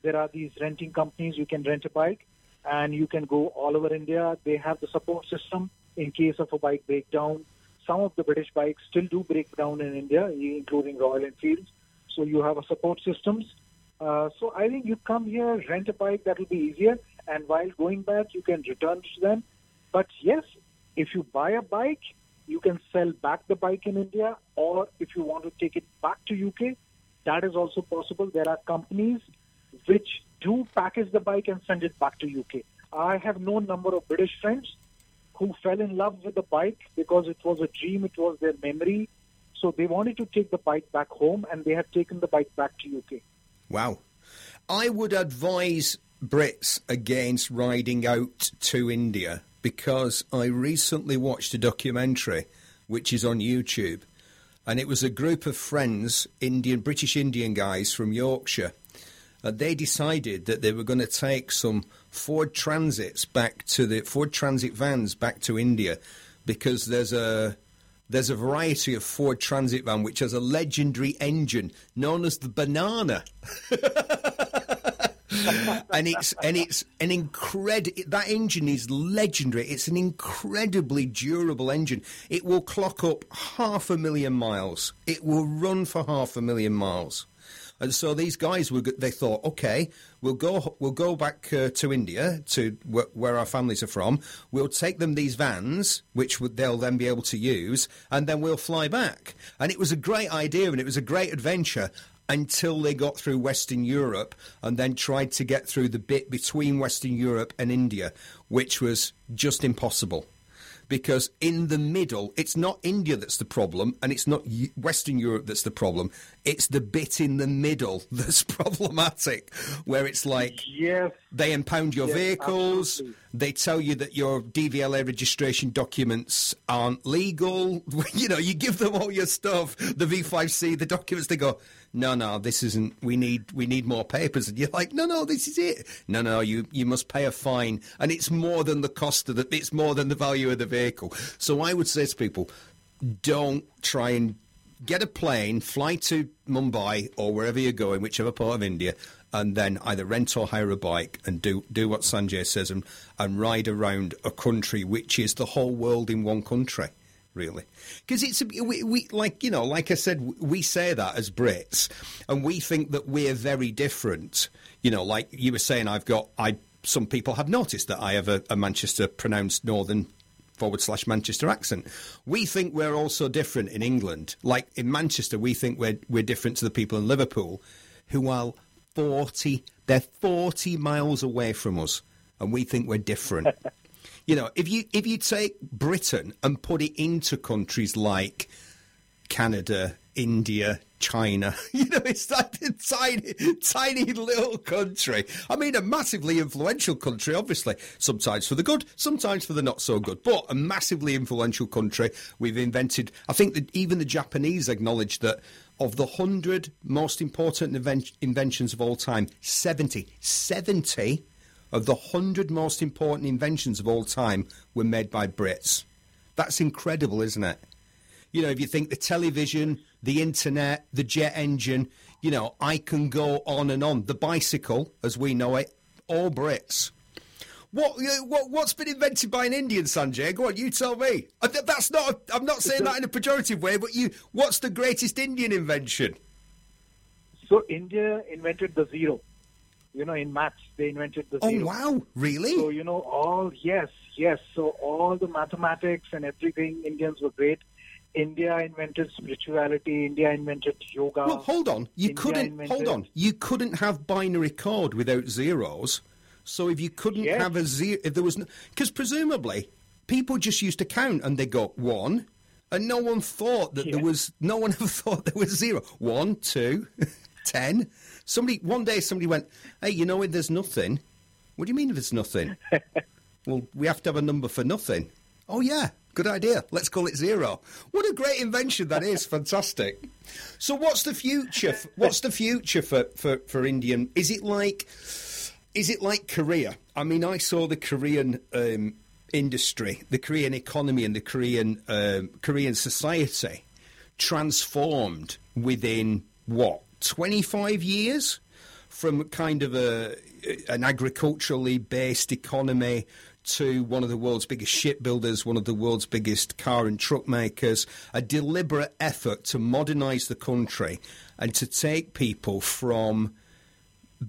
There are these renting companies. You can rent a bike and you can go all over India. They have the support system in case of a bike breakdown. Some of the British bikes still do break down in India, including Royal Enfields. So you have a support systems. Uh, so I think you come here, rent a bike, that will be easier. And while going back, you can return to them. But yes, if you buy a bike, you can sell back the bike in India, or if you want to take it back to U K, that is also possible. There are companies which do package the bike and send it back to U K. I have known number of British friends who fell in love with the bike because it was a dream, it was their memory. So they wanted to take the bike back home, and they have taken the bike back to U K. Wow. I would advise Brits against riding out to India because I recently watched a documentary which is on YouTube, and it was a group of friends, Indian, British Indian guys from Yorkshire, and they decided that they were going to take some Ford Transits back to the Ford Transit vans back to India because there's a there's a variety of Ford Transit van which has a legendary engine known as the banana. and it's and it's an incredible... That engine is legendary. It's an incredibly durable engine. It will clock up half a million miles. It will run for half a million miles. And so these guys were... They thought, okay, we'll go. We'll go back uh, to India, to wh- where our families are from. We'll take them these vans, which would, they'll then be able to use, and then we'll fly back. And it was a great idea, and it was a great adventure. Until they got through Western Europe and then tried to get through the bit between Western Europe and India, which was just impossible. Because in the middle, it's not India that's the problem, and it's not Western Europe that's the problem. It's the bit in the middle that's problematic, where it's like yes. they impound your yes, vehicles, absolutely. They tell you that your D V L A registration documents aren't legal. You know, you give them all your stuff, the V five C, the documents. They go, no, no, this isn't. We need, we need more papers. And you're like, no, no, this is it. No, no, you, you must pay a fine, and it's more than the cost of the. It's more than the value of the vehicle. So I would say to people, don't try and get a plane, fly to Mumbai or wherever you're going, whichever part of India, and then either rent or hire a bike and do do what Sanjay says and, and ride around a country which is the whole world in one country, really. Because it's we, we like you know, like I said, we say that as Brits, and we think that we're very different. You know, like you were saying, I've got I. Some people have noticed that I have a, a Manchester pronounced northern. forward slash Manchester accent. We think we're also different in England. Like in Manchester, we think we're we're different to the people in Liverpool, who are forty. They're forty miles away from us, and we think we're different. You know, if you if you take Britain and put it into countries like Canada, India, China, you know, it's like a tiny, tiny little country. I mean, a massively influential country, obviously, sometimes for the good, sometimes for the not so good, but a massively influential country. We've invented, I think that even the Japanese acknowledge that of the hundred most important inven- inventions of all time, seventy, seventy of the hundred most important inventions of all time were made by Brits. That's incredible, isn't it? You know, if you think the television, the internet, the jet engine, you know, I can go on and on. The bicycle, as we know it, all Brits. What, what, what's been invented by an Indian, Sanjay? Go on, you tell me. That's not. A, I'm not saying that in a pejorative way, but you, what's the greatest Indian invention? So India invented the zero. You know, in maths, they invented the zero. Oh, wow, really? So, you know, all, yes, yes. So all the mathematics and everything, Indians were great. India invented spirituality. India invented yoga. Well, hold on. You India couldn't invented... hold on. You couldn't have binary code without zeros. So if you couldn't yes. have a zero, if there was no, because presumably people just used to count and they got one, and no one thought that yes. there was. No one ever thought there was zero. One, two. ten. Somebody one day somebody went, hey, you know, if there's nothing. What do you mean if there's nothing? Well, we have to have a number for nothing. Oh, yeah, good idea. Let's call it zero. What a great invention that is. Fantastic. So what's the future? F- what's the future for, for, for Indian? Is it like is it like Korea? I mean, I saw the Korean um, industry, the Korean economy and the Korean um, Korean society transformed within, what, twenty-five years? From kind of a an agriculturally based economy to one of the world's biggest shipbuilders, one of the world's biggest car and truck makers, a deliberate effort to modernise the country and to take people from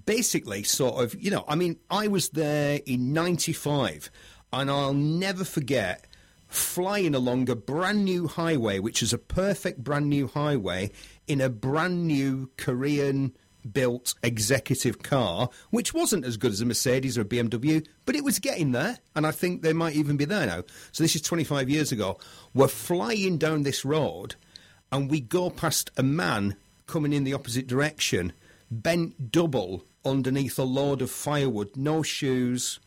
basically sort of, you know, I mean, I was there in ninety-five and I'll never forget flying along a brand new highway, which is a perfect brand new highway in a brand new Korean built executive car, which wasn't as good as a Mercedes or a B M W, but it was getting there, and I think they might even be there now. So this is twenty-five years ago. We're flying down this road, and we go past a man coming in the opposite direction, bent double underneath a load of firewood, no shoes,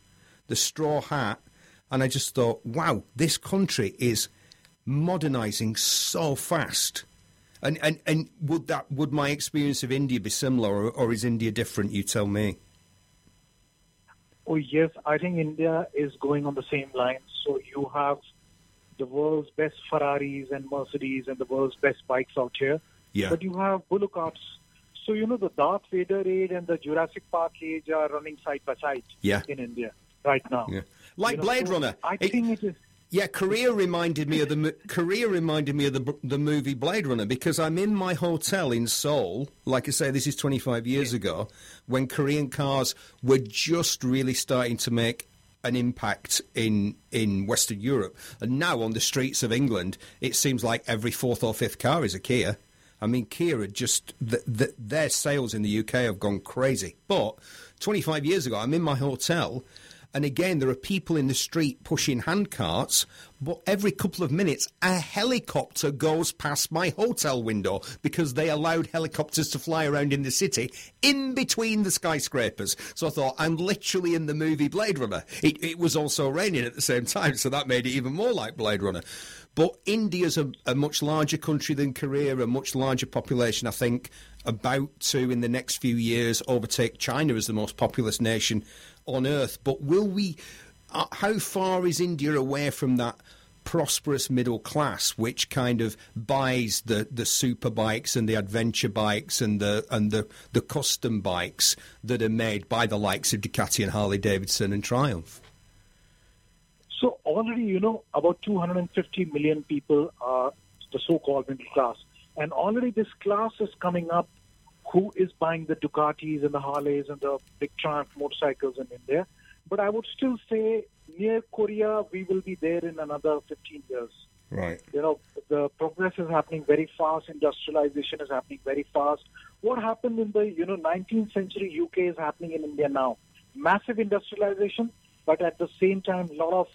the straw hat, and I just thought, wow, this country is modernising so fast. And, and and would that would my experience of India be similar, or, or is India different? You tell me. Oh, yes. I think India is going on the same line. So you have the world's best Ferraris and Mercedes and the world's best bikes out here. Yeah. But you have bullock carts. So, you know, the Darth Vader age and the Jurassic Park age are running side by side yeah. in India right now. Yeah. Like you Blade know, so Runner. I it, think it is... Yeah, Korea reminded me of the Korea reminded me of the the movie Blade Runner, because I'm in my hotel in Seoul. Like I say, this is twenty-five years yeah. ago, when Korean cars were just really starting to make an impact in in Western Europe, and now on the streets of England, it seems like every fourth or fifth car is a Kia. I mean, Kia had just the, the, their sales in the U K have gone crazy. But twenty-five years ago, I'm in my hotel. And again, there are people in the street pushing handcarts, but every couple of minutes, a helicopter goes past my hotel window because they allowed helicopters to fly around in the city in between the skyscrapers. So I thought, I'm literally in the movie Blade Runner. It, it was also raining at the same time, so that made it even more like Blade Runner. But India's a, a much larger country than Korea, a much larger population, I think, about to, in the next few years, overtake China as the most populous nation on Earth. But will we... Uh, how far is India away from that prosperous middle class which kind of buys the, the super bikes and the adventure bikes and the and the, the custom bikes that are made by the likes of Ducati and Harley-Davidson and Triumph? So already, you know, about two hundred fifty million people are the so-called middle class. And already this class is coming up who is buying the Ducatis and the Harleys and the big Triumph motorcycles in India. But I would still say near Korea, we will be there in another fifteen years. Right. You know, the progress is happening very fast. Industrialization is happening very fast. What happened in the, you know, nineteenth century U K is happening in India now. Massive industrialization, but at the same time, a lot of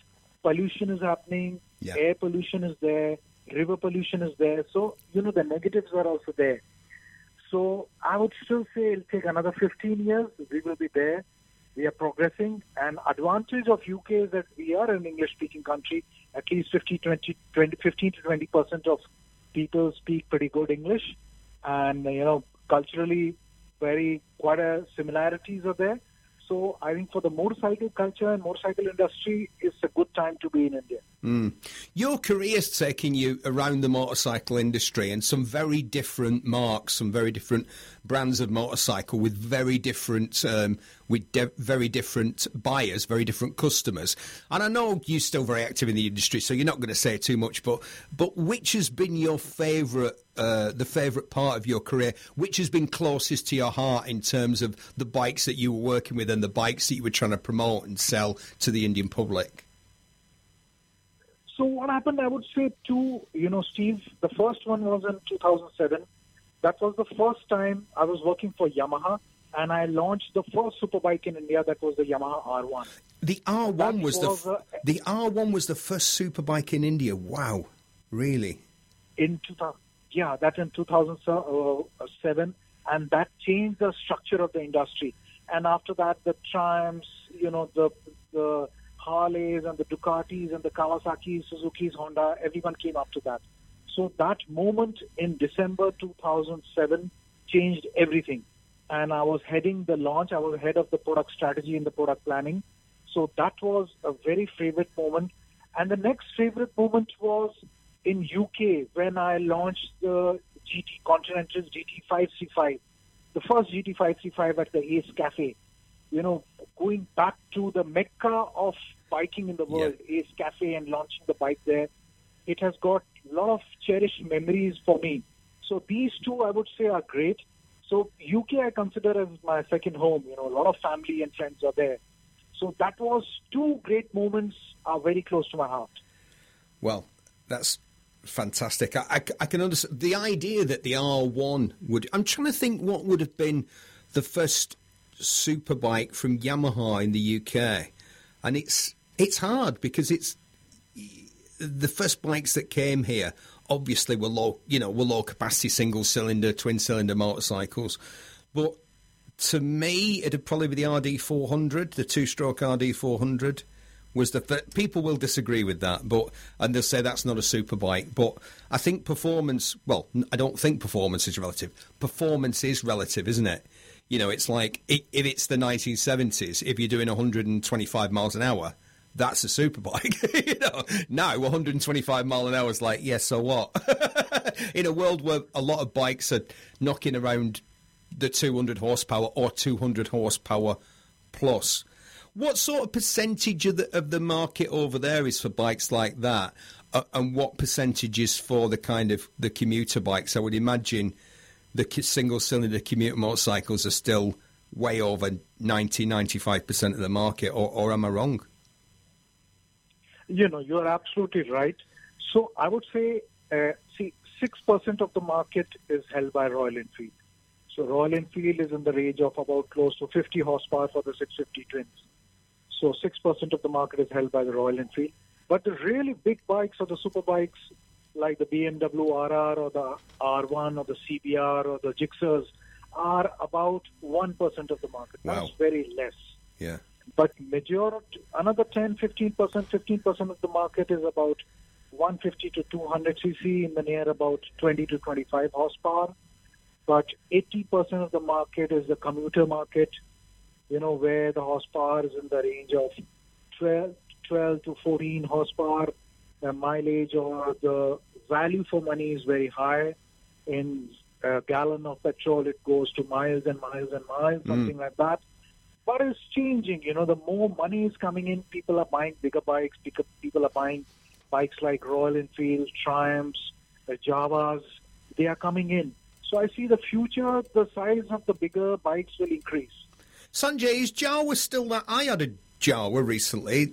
pollution is happening. Yeah. Air pollution is there. River pollution is there. So, you know, the negatives are also there. So I would still say it'll take another fifteen years. We will be there. We are progressing. And advantage of U K is that we are an English-speaking country. At least fifty, twenty, twenty, fifteen to twenty percent of people speak pretty good English. And, you know, culturally, very quite a similarities are there. So I think for the motorcycle culture and motorcycle industry, it's a good time to be in India. Mm. Your career's taking you around the motorcycle industry and some very different marks, some very different brands of motorcycle with very different um, with de- very different buyers, very different customers. And I know you're still very active in the industry, so you're not going to say too much. But but which has been your favourite, uh, the favourite part of your career? Which has been closest to your heart in terms of the bikes that you were working with and the bikes that you were trying to promote and sell to the Indian public? So what happened, I would say, two, you know, Steve, the first one was in two thousand seven. That was the first time I was working for Yamaha, and I launched the first superbike in India. That was the Yamaha R one. The R one was, was the f- the R one was the first superbike in India. Wow, really? In two thousand, yeah, that's in two thousand seven, and that changed the structure of the industry. And after that, the Triumphs, you know, the the Harleys and the Ducatis and the Kawasaki's, Suzuki's, Honda, everyone came after that. So that moment in December two thousand seven changed everything. And I was heading the launch. I was head of the product strategy and the product planning. So that was a very favorite moment. And the next favorite moment was in U K when I launched the G T Continental G T five C five, the first G T five C five at the Ace Cafe. You know, going back to the mecca of biking in the world, yeah. Ace Cafe, and launching the bike there. It has got a lot of cherished memories for me. So these two, I would say, are great. So U K I consider as my second home. You know, a lot of family and friends are there. So that was two great moments are very close to my heart. Well, that's fantastic. I, I, I can understand the idea that the R one would... I'm trying to think what would have been the first superbike from Yamaha in the U K. And it's it's hard because it's... The first bikes that came here obviously were low, you know, were low capacity single cylinder, twin cylinder motorcycles. But to me, it'd probably be the R D four hundred, the two-stroke R D four hundred was the first. People will disagree with that, but and they'll say that's not a superbike. But I think performance. Well, I don't think performance is relative. Performance is relative, isn't it? You know, it's like if it's the nineteen seventies, if you're doing one hundred twenty-five miles an hour. That's a superbike. You know, now one hundred twenty-five mile an hour is like, yes, yeah, so what? In a world where a lot of bikes are knocking around the two hundred horsepower or two hundred horsepower plus, what sort of percentage of the, of the market over there is for bikes like that, uh, and what percentage is for the kind of the commuter bikes? I would imagine the single cylinder commuter motorcycles are still way over ninety, ninety-five percent of the market, or, or am I wrong? You know, you're absolutely right. So I would say, uh, see, six percent of the market is held by Royal Enfield. So Royal Enfield is in the range of about close to fifty horsepower for the six fifty twins. So six percent of the market is held by the Royal Enfield. But the really big bikes or the super bikes like the B M W R R or the R one or the C B R or the Gixxers are about one percent of the market. Wow. That's very less. Yeah. But majority, another ten, fifteen percent, fifteen percent of the market is about one fifty to two hundred cc, in the near about twenty to twenty-five horsepower. But eighty percent of the market is the commuter market, you know, where the horsepower is in the range of twelve, twelve to fourteen horsepower. The mileage or the value for money is very high. In a gallon of petrol, it goes to miles and miles and miles, mm. something like that. But it's changing, you know, the more money is coming in, people are buying bigger bikes, people are buying bikes like Royal Enfield, Triumphs, the Javas, they are coming in. So I see the future, the size of the bigger bikes will increase. Sanjay, is Jawa still that? I had a Jawa recently,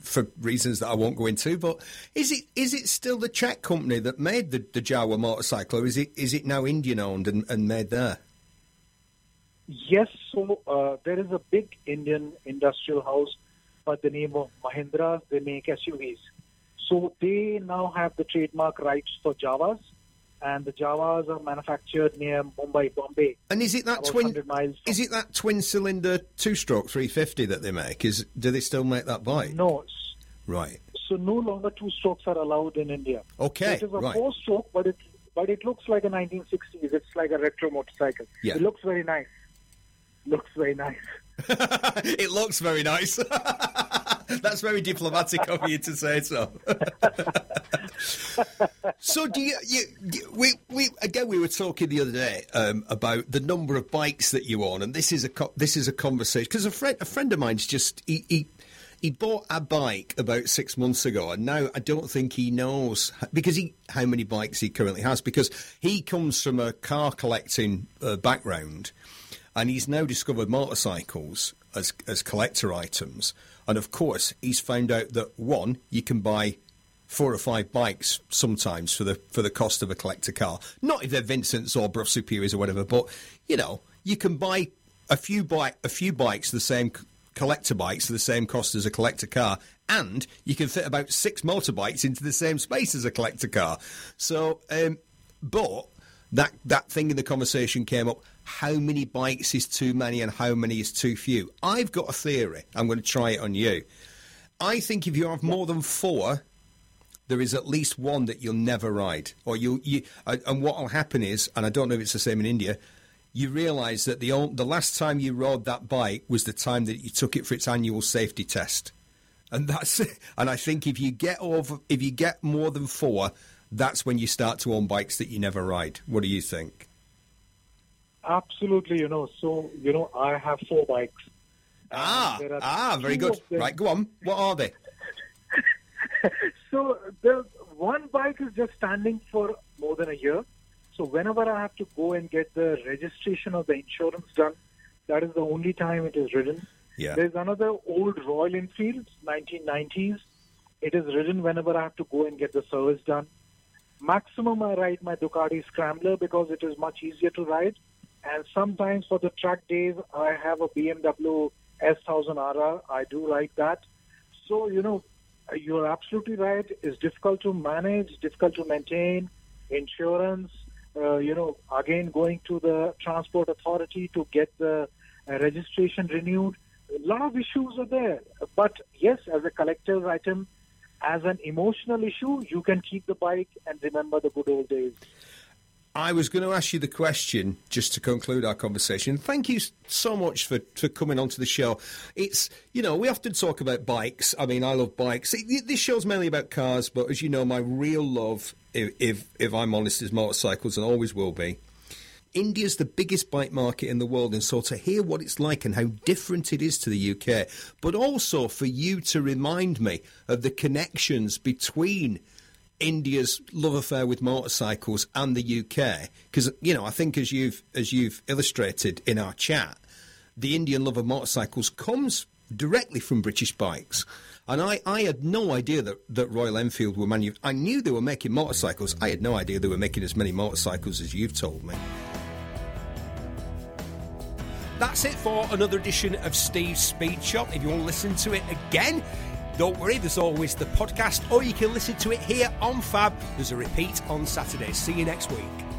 for reasons that I won't go into, but is it is it still the Czech company that made the, the Jawa motorcycle, or is it, is it now Indian-owned and, and made there? Yes, so uh, there is a big Indian industrial house by the name of Mahindra. They make S U Vs. So they now have the trademark rights for Javas, and the Javas are manufactured near Mumbai, Bombay. And is it that twin? Is it that twin-cylinder two-stroke three fifty that they make? Is do they still make that bike? No, right. So no longer two-strokes are allowed in India. Okay, so it is a right. four-stroke, but it but it looks like a nineteen sixties. It's like a retro motorcycle. Yeah. It looks very nice. Looks very nice. It looks very nice. That's very diplomatic of you to say so. So do you, you, we, we, again, we were talking the other day um, about the number of bikes that you own, and this is a, this is a conversation, because a friend, a friend of mine's just, he, he, he bought a bike about six months ago, and now I don't think he knows, because he, how many bikes he currently has, because he comes from a car collecting uh, background. And he's now discovered motorcycles as as collector items. And, of course, he's found out that, one, you can buy four or five bikes sometimes for the for the cost of a collector car. Not if they're Vincent's or Brough Superiors or whatever, but, you know, you can buy a few bike a few bikes, the same collector bikes, for the same cost as a collector car, and you can fit about six motorbikes into the same space as a collector car. So, um, but... that that thing in the conversation came up, how many bikes is too many and how many is too few? I've got a theory. I'm going to try it on you. I think if you have more than four, there is at least one that you'll never ride. Or you, you and what will happen is, and I don't know if it's the same in India, you realise that the old, the last time you rode that bike was the time that you took it for its annual safety test, and that's it. And I think if you get over, if you get more than four, that's when you start to own bikes that you never ride. What do you think? Absolutely, you know. So you know, I have four bikes. Ah, ah, very good. Right, go on. What are they? So the one bike is just standing for more than a year. So whenever I have to go and get the registration or the insurance done, that is the only time it is ridden. Yeah. There's another old Royal Enfield, nineteen nineties. It is ridden whenever I have to go and get the service done. Maximum I ride my Ducati Scrambler because it is much easier to ride. And sometimes for the track days, I have a B M W S one thousand R R. I do ride that. So, you know, you're absolutely right. It's difficult to manage, difficult to maintain, insurance. Uh, you know, again, going to the transport authority to get the uh, registration renewed. A lot of issues are there. But yes, as a collector's item, as an emotional issue, you can keep the bike and remember the good old days. I was going to ask you the question just to conclude our conversation. Thank you so much for, for coming onto the show. It's, you know, we often talk about bikes. I mean, I love bikes. It, it, this show's mainly about cars, but as you know, my real love, if, if if I'm honest, is motorcycles and always will be. India's the biggest bike market in the world, and so to hear what it's like and how different it is to the U K, but also for you to remind me of the connections between India's love affair with motorcycles and the U K, because, you know, I think as you've as you've illustrated in our chat, the Indian love of motorcycles comes directly from British bikes. And I, I had no idea that, that Royal Enfield were manu- I knew they were making motorcycles. I had no idea they were making as many motorcycles as you've told me. That's it for another edition of Steve's Speed Shop. If you want to listen to it again, don't worry, there's always the podcast, or you can listen to it here on Fab. There's a repeat on Saturday. See you next week.